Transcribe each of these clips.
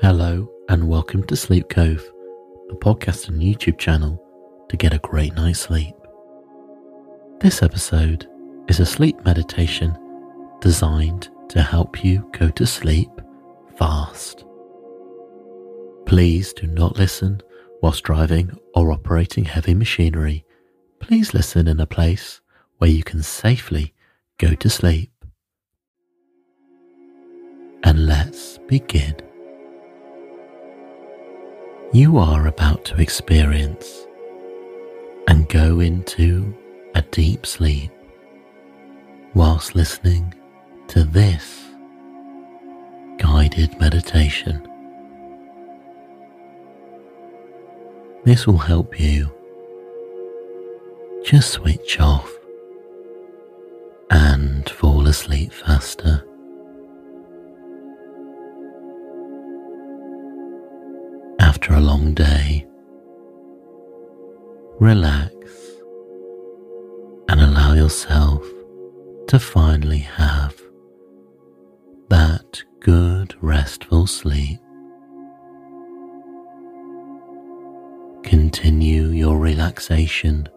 Hello and welcome to Sleep Cove, a podcast and YouTube channel to get a great night's sleep. This episode is a sleep meditation designed to help you go to sleep fast. Please do not listen whilst driving or operating heavy machinery. Please listen in a place where you can safely go to sleep. And let's begin. You are about to experience and go into a deep sleep whilst listening to this guided meditation. This will help you just switch off and fall asleep faster. After a long day, relax and allow yourself to finally have that good restful sleep. Continue your relaxation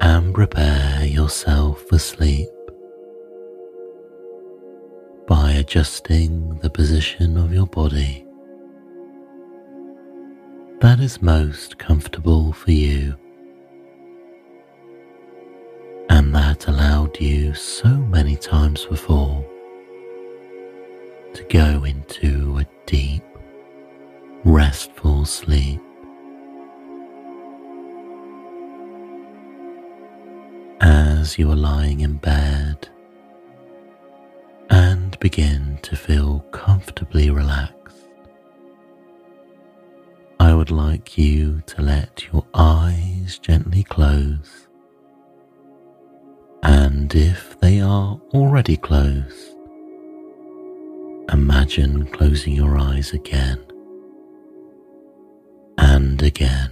and prepare yourself for sleep by adjusting the position of your body that is most comfortable for you and that allowed you so many times before to go into a deep, restful sleep. As you are lying in bed and begin to feel comfortably relaxed, I would like you to let your eyes gently close, and if they are already closed, imagine closing your eyes again and again.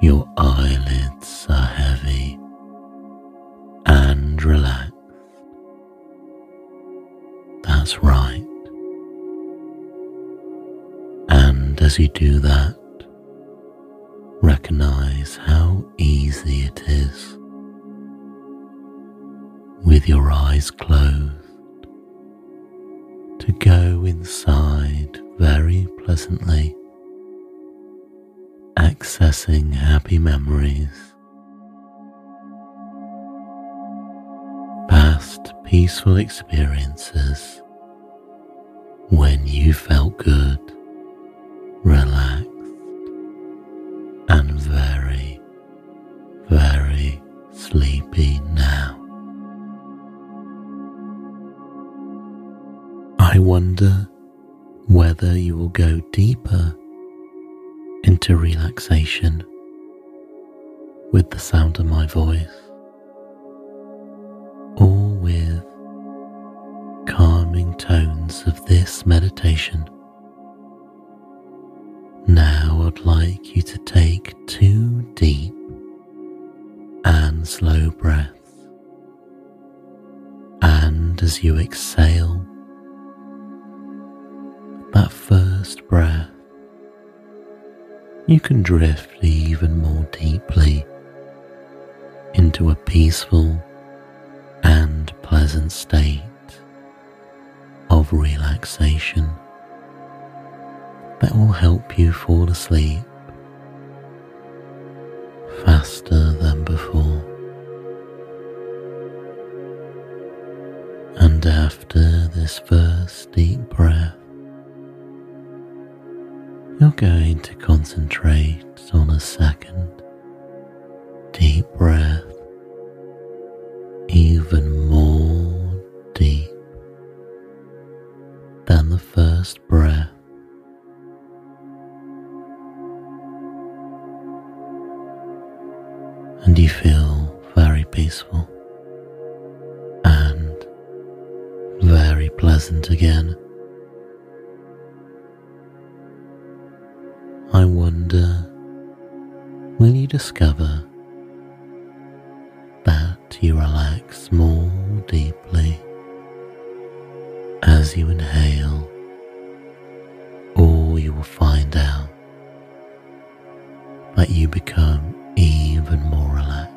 Your eyelids are heavy and relaxed. That's right. As you do that, recognize how easy it is, with your eyes closed, to go inside very pleasantly, accessing happy memories, past peaceful experiences when you felt good, relaxed and very, very sleepy now. I wonder whether you will go deeper into relaxation with the sound of my voice or with calming tones of this meditation. Now I'd like you to take two deep and slow breaths, and as you exhale, that first breath, you can drift even more deeply into a peaceful and pleasant state of relaxation that will help you fall asleep faster than before. And after this first deep breath, you're going to concentrate on a second deep breath, even more deep than the first breath. And you feel very peaceful and very pleasant again. I wonder, will you discover that you relax more deeply As you inhale, all you will find out that you become even more relaxed.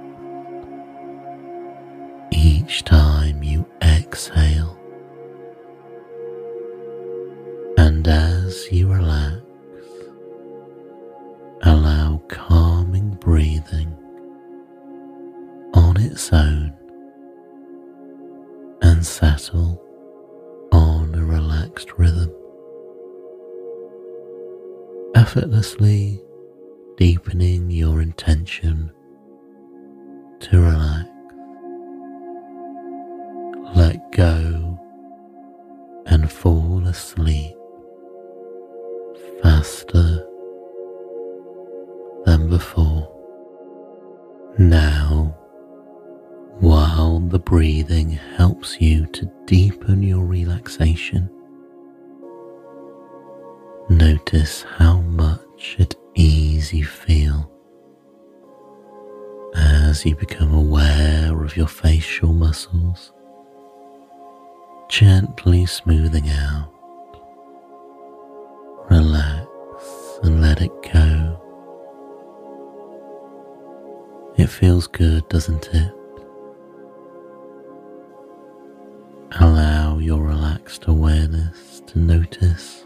Each time you exhale, and as you relax, allow calming breathing on its own and settle on a relaxed rhythm, effortlessly deepening your intention to relax. Let go and fall asleep faster than before. Now, while the breathing helps you to deepen your relaxation, notice how much it eases you feel as you become aware of your facial muscles, gently smoothing out. Relax and let it go. It feels good, doesn't it? Allow your relaxed awareness to notice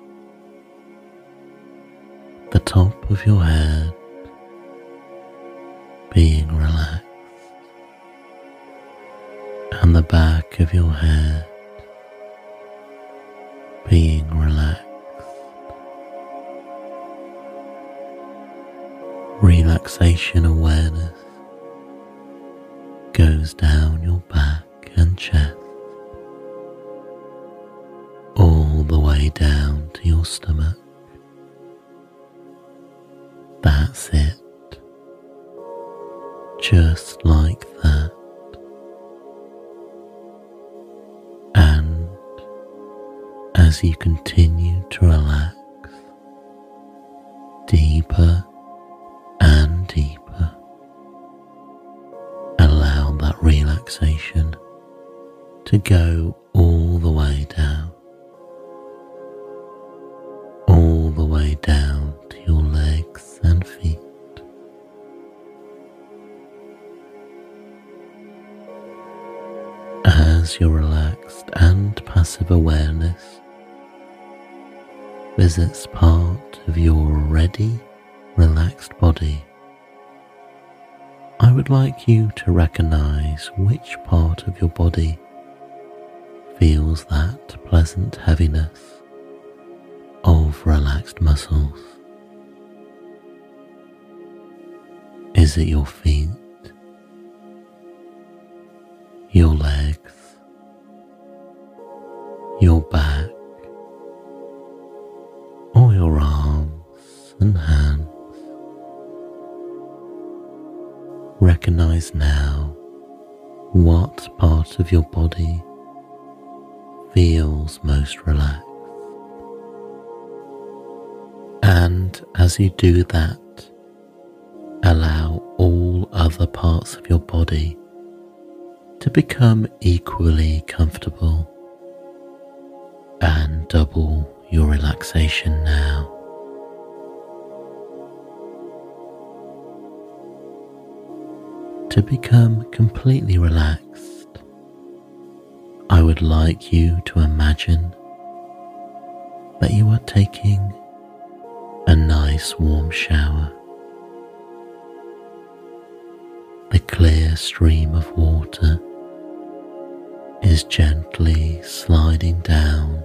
the top of your head being relaxed and the back of your head being relaxed. Relaxation awareness goes down your back and chest, all the way down to your stomach. That's it. Just like that. As you continue to relax deeper and deeper, allow that relaxation to go all the way down, to your legs and feet. As your relaxed and passive awareness visits part of your already relaxed body, I would like you to recognize which part of your body feels that pleasant heaviness of relaxed muscles. Is it your feet, your legs, your back, or your arms and hands? Recognize now what part of your body feels most relaxed. And as you do that, allow all other parts of your body to become equally comfortable and double your relaxation now. To become completely relaxed, I would like you to imagine that you are taking a nice warm shower. The clear stream of water is gently sliding down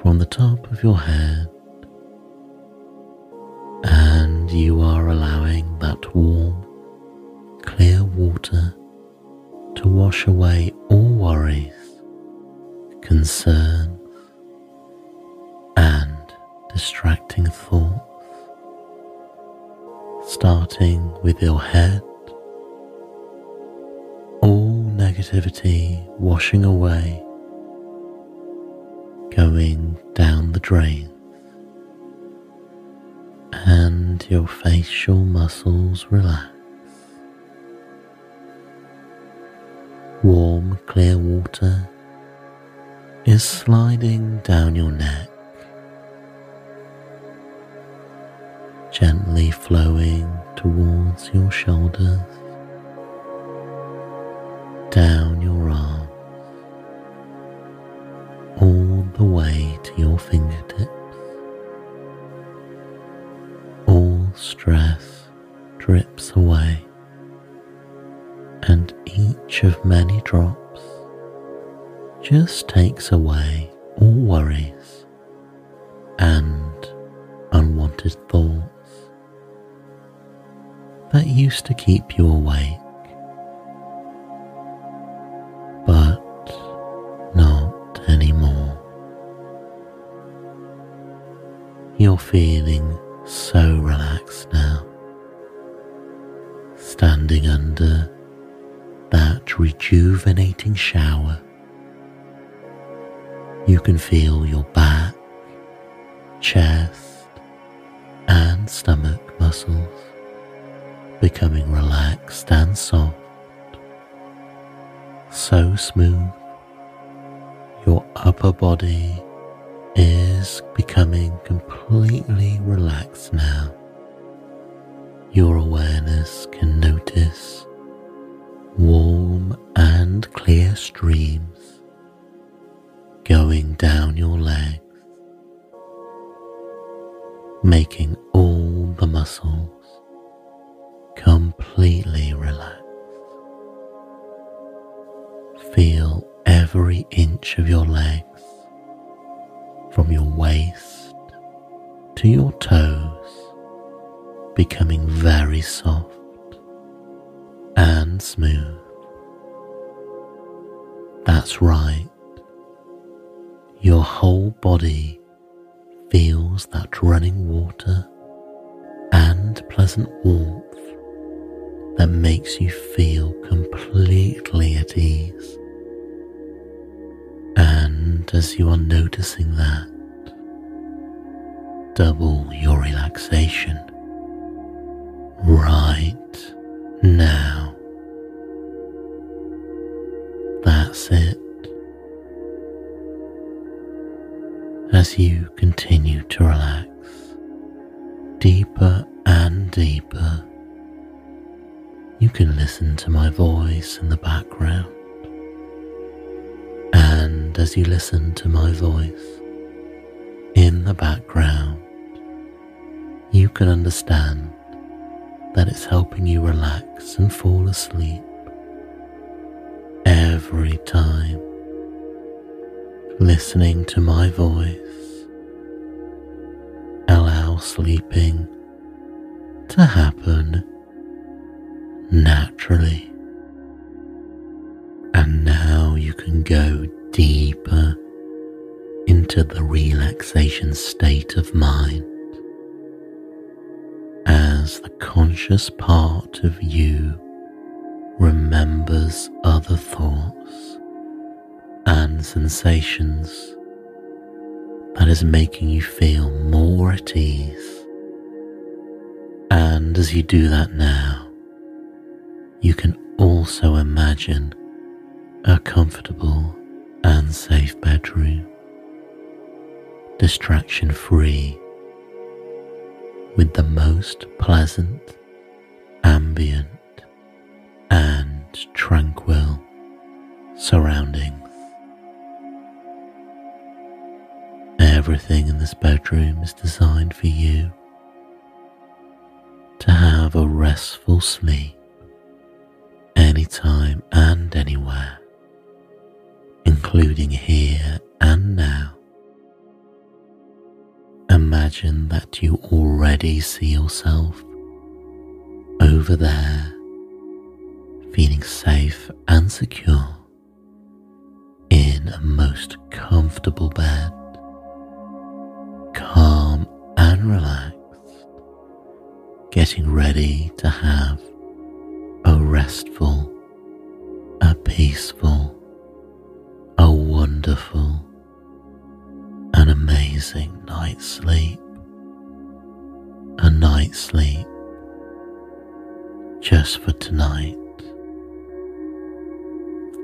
from the top of your head, and you are allowing that warm, clear water to wash away all worries, concerns, and distracting thoughts, starting with your head. All negativity washing away, going down the drains, and your facial muscles relax. Warm, clear water is sliding down your neck, gently flowing towards your shoulders, down your arms, all the way to your fingertips. All stress drips away, and each of many drops just takes away all worries and unwanted thoughts that used to keep you awake. You're feeling so relaxed now, standing under that rejuvenating shower. You can feel your back, chest, and stomach muscles becoming relaxed and soft, so smooth. Your upper body is becoming completely relaxed now. Your awareness can notice warm and clear streams going down your legs, making all the muscles completely relaxed. Feel every inch of your legs, from your waist to your toes, becoming very soft and smooth. That's right, your whole body feels that running water and pleasant warmth that makes you feel completely at ease. And as you are noticing that, double your relaxation right now. That's it. As you continue to relax deeper and deeper, you can listen to my voice in the background. And as you listen to my voice in the background, you can understand that it's helping you relax and fall asleep every time. Listening to my voice, allow sleeping to happen naturally. And now you can go deeper into the relaxation state of mind as the conscious part of you remembers other thoughts and sensations that is making you feel more at ease. And as you do that now, you can also imagine a comfortable and safe bedroom, distraction free, with the most pleasant, ambient and tranquil surroundings. Everything in this bedroom is designed for you to have a restful sleep anytime and anywhere, including here and now. Imagine that you already see yourself over there, feeling safe and secure in a most comfortable bed, calm and relaxed, getting ready to have a restful, a peaceful, a wonderful, an amazing night's sleep. A night's sleep just for tonight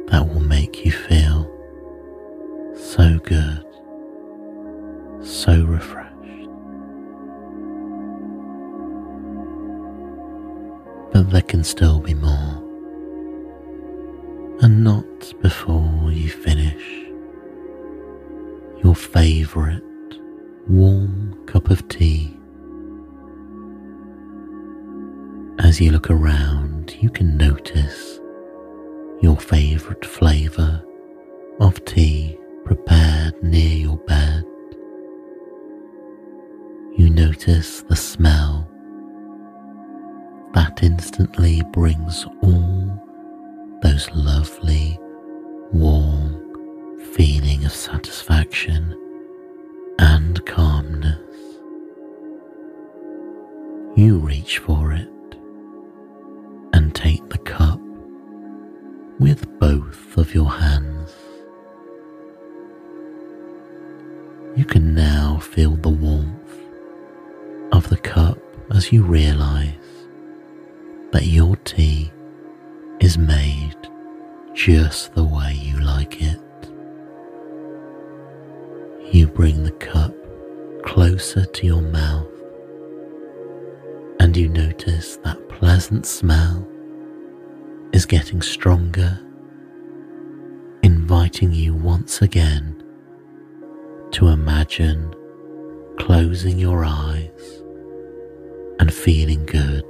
that will make you feel so good, so refreshed. But there can still be more, and not before you finish your favourite warm cup of tea. As you look around, you can notice your favourite flavour of tea prepared near your bed. You notice the smell that instantly brings all those lovely, warm feeling of satisfaction and calmness. You reach for it and take the cup with both of your hands. You can now feel the warmth of the cup as you realize that your tea is made just the way you like it. You bring the cup closer to your mouth, and you notice that pleasant smell is getting stronger, inviting you once again to imagine closing your eyes and feeling good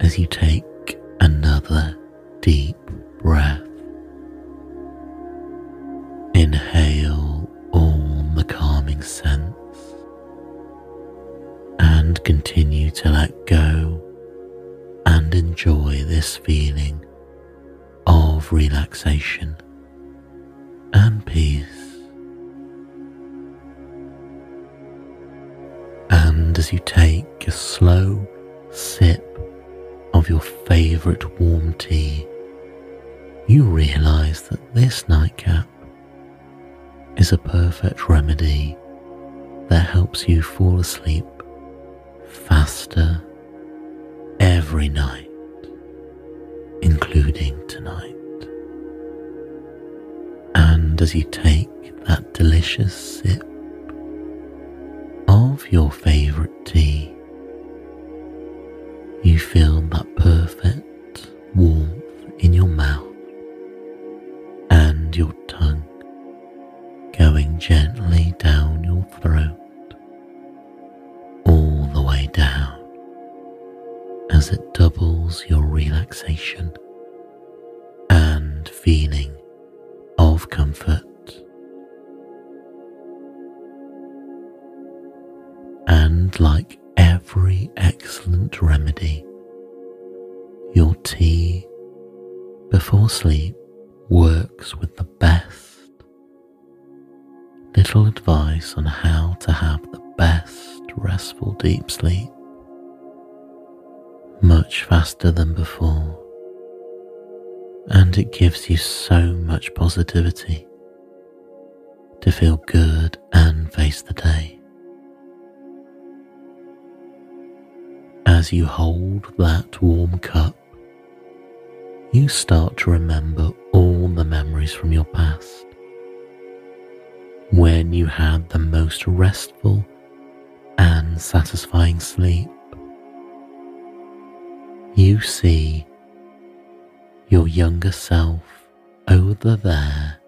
as you take another deep breath. Inhale all the calming scents and continue to let go and enjoy this feeling of relaxation and peace. And as you take a slow sip of your favourite warm tea, you realise that this nightcap is a perfect remedy that helps you fall asleep faster every night, including tonight. And as you take that delicious sip of your favourite tea, you feel that perfect warmth in your mouth and your tongue going gently down your throat, all the way down, as it doubles your relaxation and feeling of comfort. And like every excellent remedy, your tea before sleep works with the best little advice on how to have the best restful deep sleep, much faster than before, and it gives you so much positivity to feel good and face the day. As you hold that warm cup, you start to remember all the memories from your past, when you had the most restful and satisfying sleep. You see your younger self over there,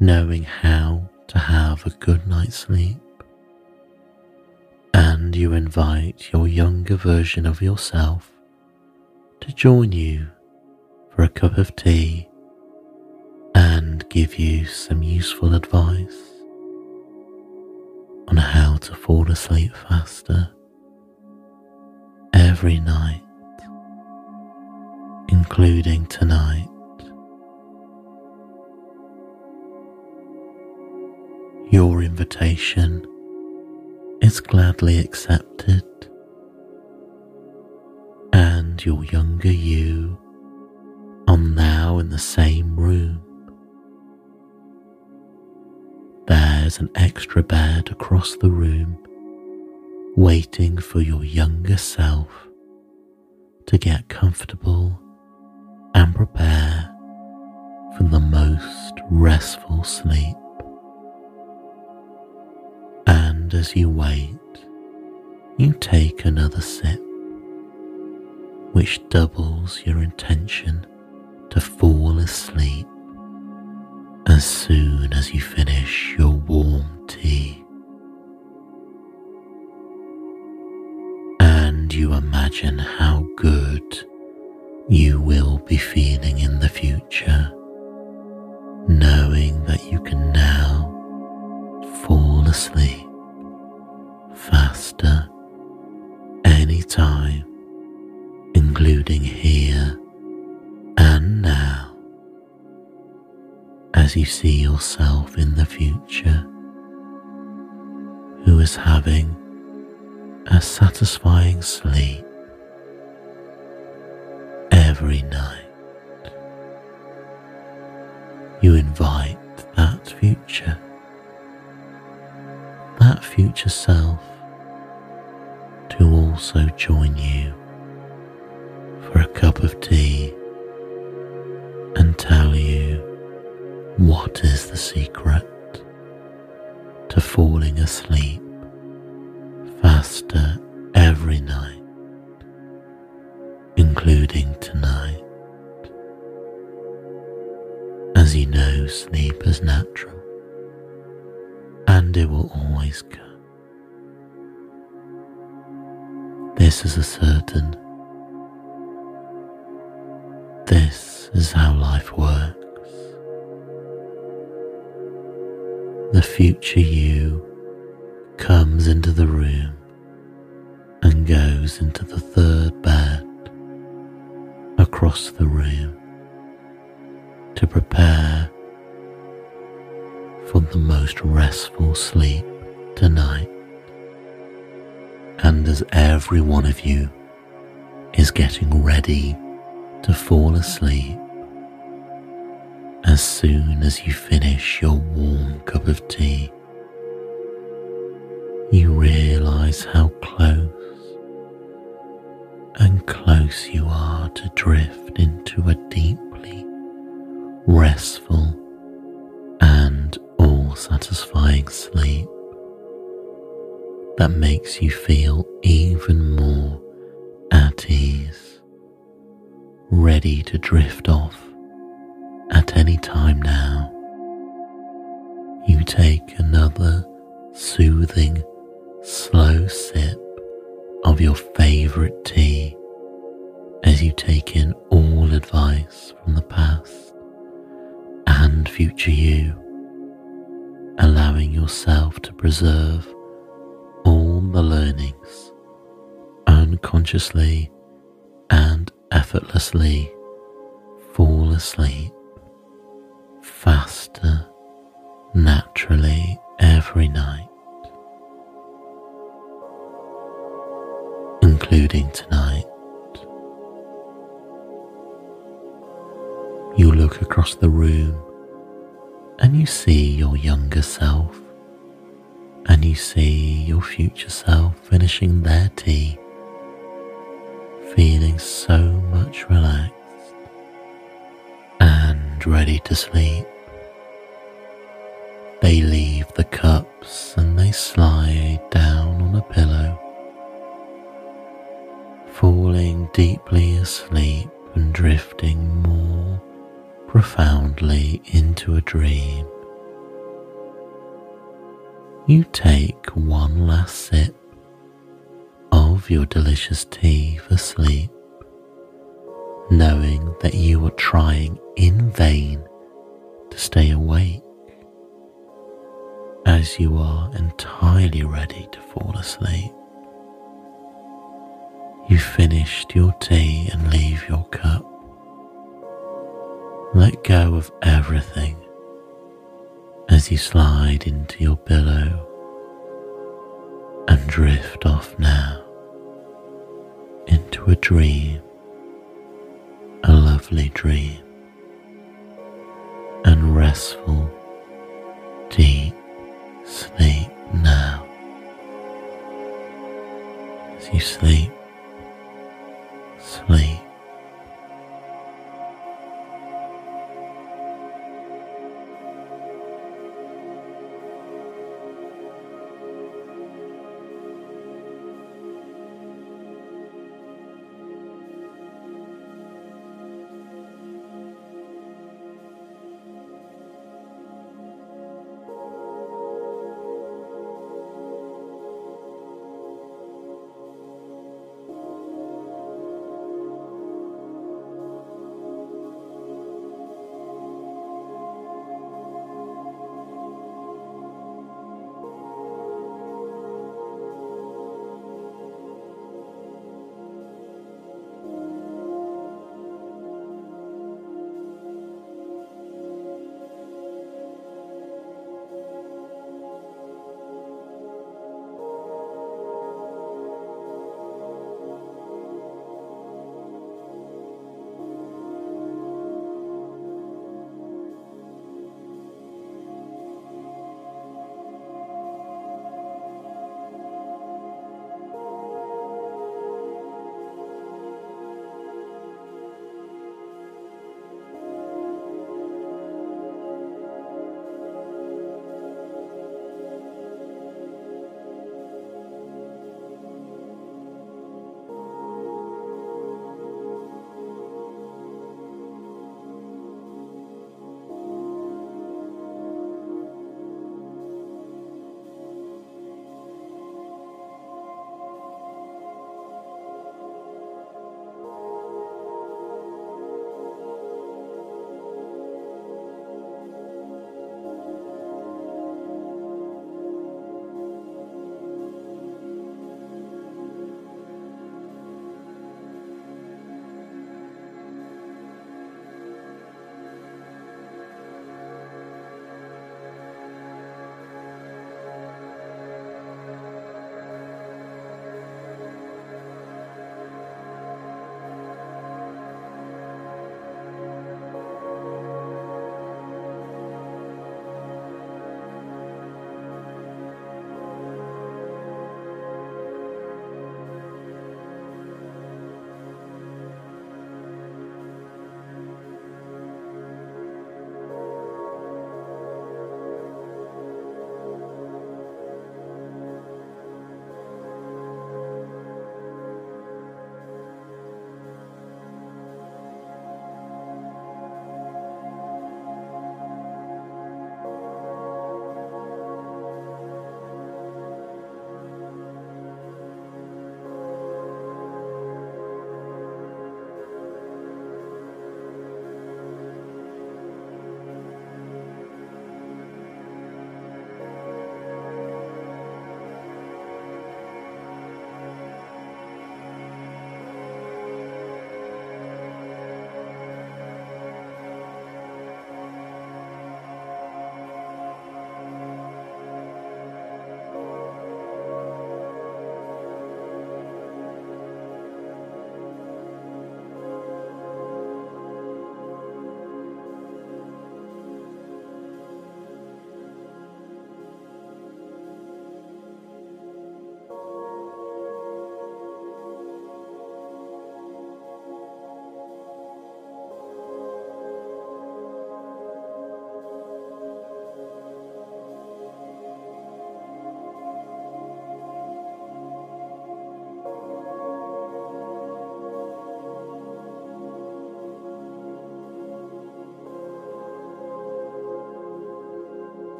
knowing how to have a good night's sleep. And you invite your younger version of yourself to join you for a cup of tea and give you some useful advice on how to fall asleep faster every night, including tonight. Your invitation is gladly accepted, and your younger you are now in the same room. There's an extra bed across the room waiting for your younger self to get comfortable and prepare from the most restful sleep. And as you wait, you take another sip, which doubles your intention to fall asleep as soon as you finish your warm tea. And you imagine how good you will be feeling in the future, knowing that you can now fall asleep faster anytime, including here and now, as you see yourself in the future, who is having a satisfying sleep every night. You invite that future self, to also join you for a cup of tea and tell you what is the secret to falling asleep faster every night, including tonight. As you know, sleep is natural, and it will always come. This is a certain. This is how life works. The future you comes into the room and goes into the third bed across the room to prepare for the most restful sleep tonight. And as every one of you is getting ready to fall asleep, as soon as you finish your warm cup of tea, you realize how close and close you are to drift into a deeply restful and all-satisfying sleep that makes you feel even more at ease, ready to drift off at any time now. You take another soothing, slow sip of your favourite tea as you take in all advice from the past and future you, allowing yourself to preserve all the learnings unconsciously and effortlessly fall asleep faster, naturally every night, including tonight. You look across the room and you see your younger self, and you see your future self finishing their tea, feeling so much relaxed and ready to sleep. They leave the cups and they slide down on a pillow, falling deeply asleep and drifting more profoundly into a dream. You take one last sip of your delicious tea for sleep, knowing that you are trying in vain to stay awake, as you are entirely ready to fall asleep. You finished your tea and leave your cup. Let go of everything as you slide into your pillow and drift off now into a dream, a lovely dream, and restful, deep sleep now. As you sleep,